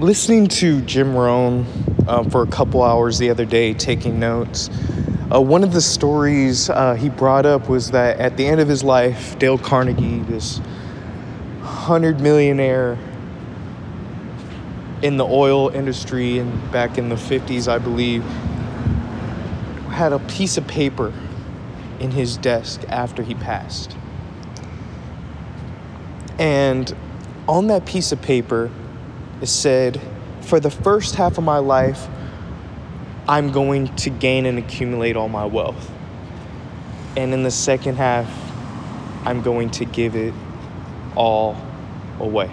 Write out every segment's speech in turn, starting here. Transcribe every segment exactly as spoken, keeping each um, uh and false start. listening to Jim Rohn uh, for a couple hours the other day, taking notes, uh, one of the stories uh, he brought up was that at the end of his life, Dale Carnegie, this hundred millionaire in the oil industry and back in the fifties, I believe, had a piece of paper in his desk after he passed. And on that piece of paper, it said, "For the first half of my life, I'm going to gain and accumulate all my wealth. And in the second half, I'm going to give it all away."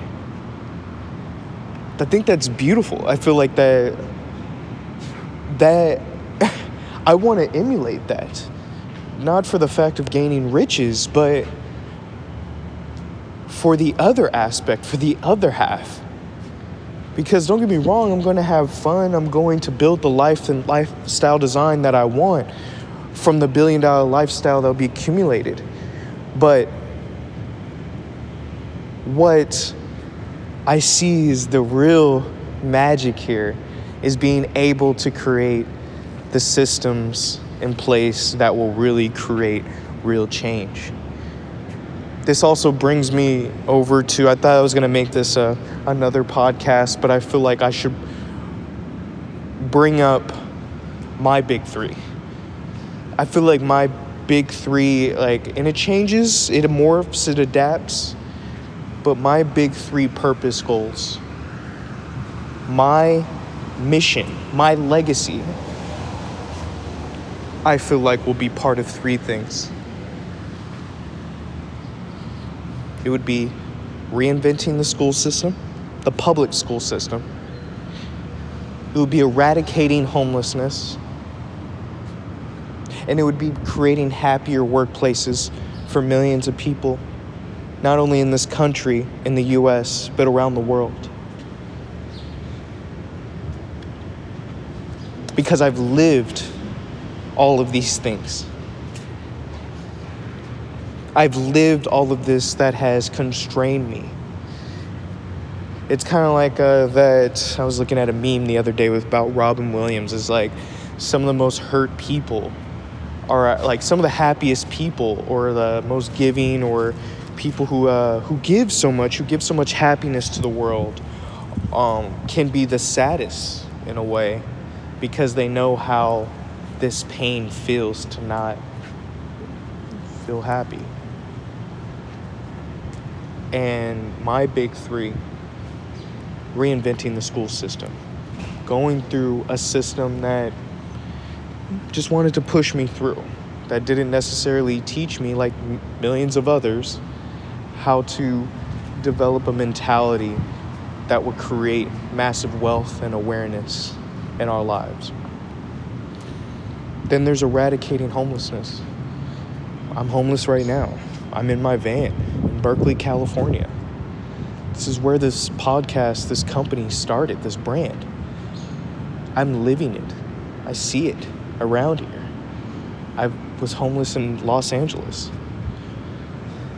I think that's beautiful. I feel like that, that I want to emulate that. Not for the fact of gaining riches, but for the other aspect, for the other half. Because don't get me wrong, I'm going to have fun. I'm going to build the life and lifestyle design that I want from the billion dollar lifestyle that'll be accumulated. But what I see is the real magic here is being able to create the systems in place that will really create real change. This also brings me over to, I thought I was going to make this a, another podcast, but I feel like I should bring up my big three. I feel like my big three, like, and it changes, it morphs, it adapts, but my big three purpose goals, my mission, my legacy, I feel like will be part of three things. It would be reinventing the school system, the public school system. It would be eradicating homelessness. And it would be creating happier workplaces for millions of people, not only in this country, in the U S, but around the world. Because I've lived all of these things. I've lived all of this that has constrained me. It's kind of like uh, that, I was looking at a meme the other day with, about Robin Williams. It's like some of the most hurt people are like some of the happiest people, or the most giving, or people who uh, who give so much, who give so much happiness to the world, um, can be the saddest in a way, because they know how this pain feels to not feel happy. And my big three, reinventing the school system, going through a system that just wanted to push me through, that didn't necessarily teach me, like millions of others, how to develop a mentality that would create massive wealth and awareness in our lives. Then there's eradicating homelessness. I'm homeless right now. I'm in my van in Berkeley, California. This is where this podcast, this company started, this brand. I'm living it. I see it around here. I was homeless in Los Angeles.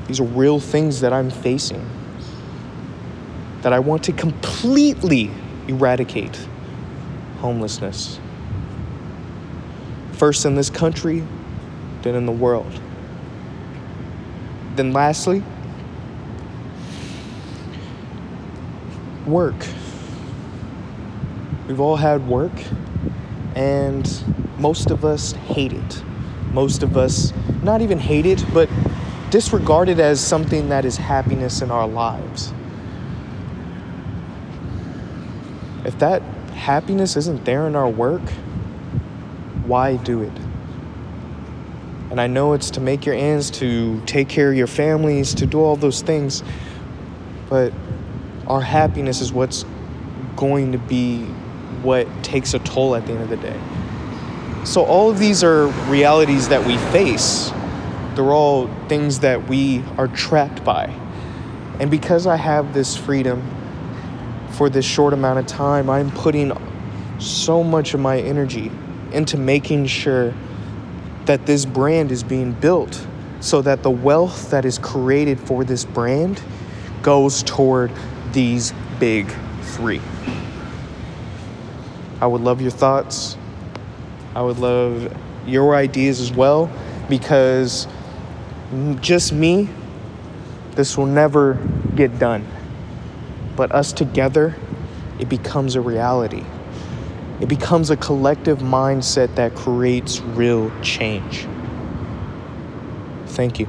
These are real things that I'm facing, that I want to completely eradicate homelessness. First in this country, then in the world. Then lastly, work. We've all had work, and most of us hate it. Most of us not even hate it, but disregard it as something that is happiness in our lives. If that happiness isn't there in our work, why do it? And I know it's to make your ends, to take care of your families, to do all those things, but our happiness is what's going to be what takes a toll at the end of the day. So all of these are realities that we face. They're all things that we are trapped by. And because I have this freedom for this short amount of time, I'm putting so much of my energy into making sure that this brand is being built so that the wealth that is created for this brand goes toward these big three. I would love your thoughts. I would love your ideas as well, because just me, this will never get done. But us together, it becomes a reality. It becomes a collective mindset that creates real change. Thank you.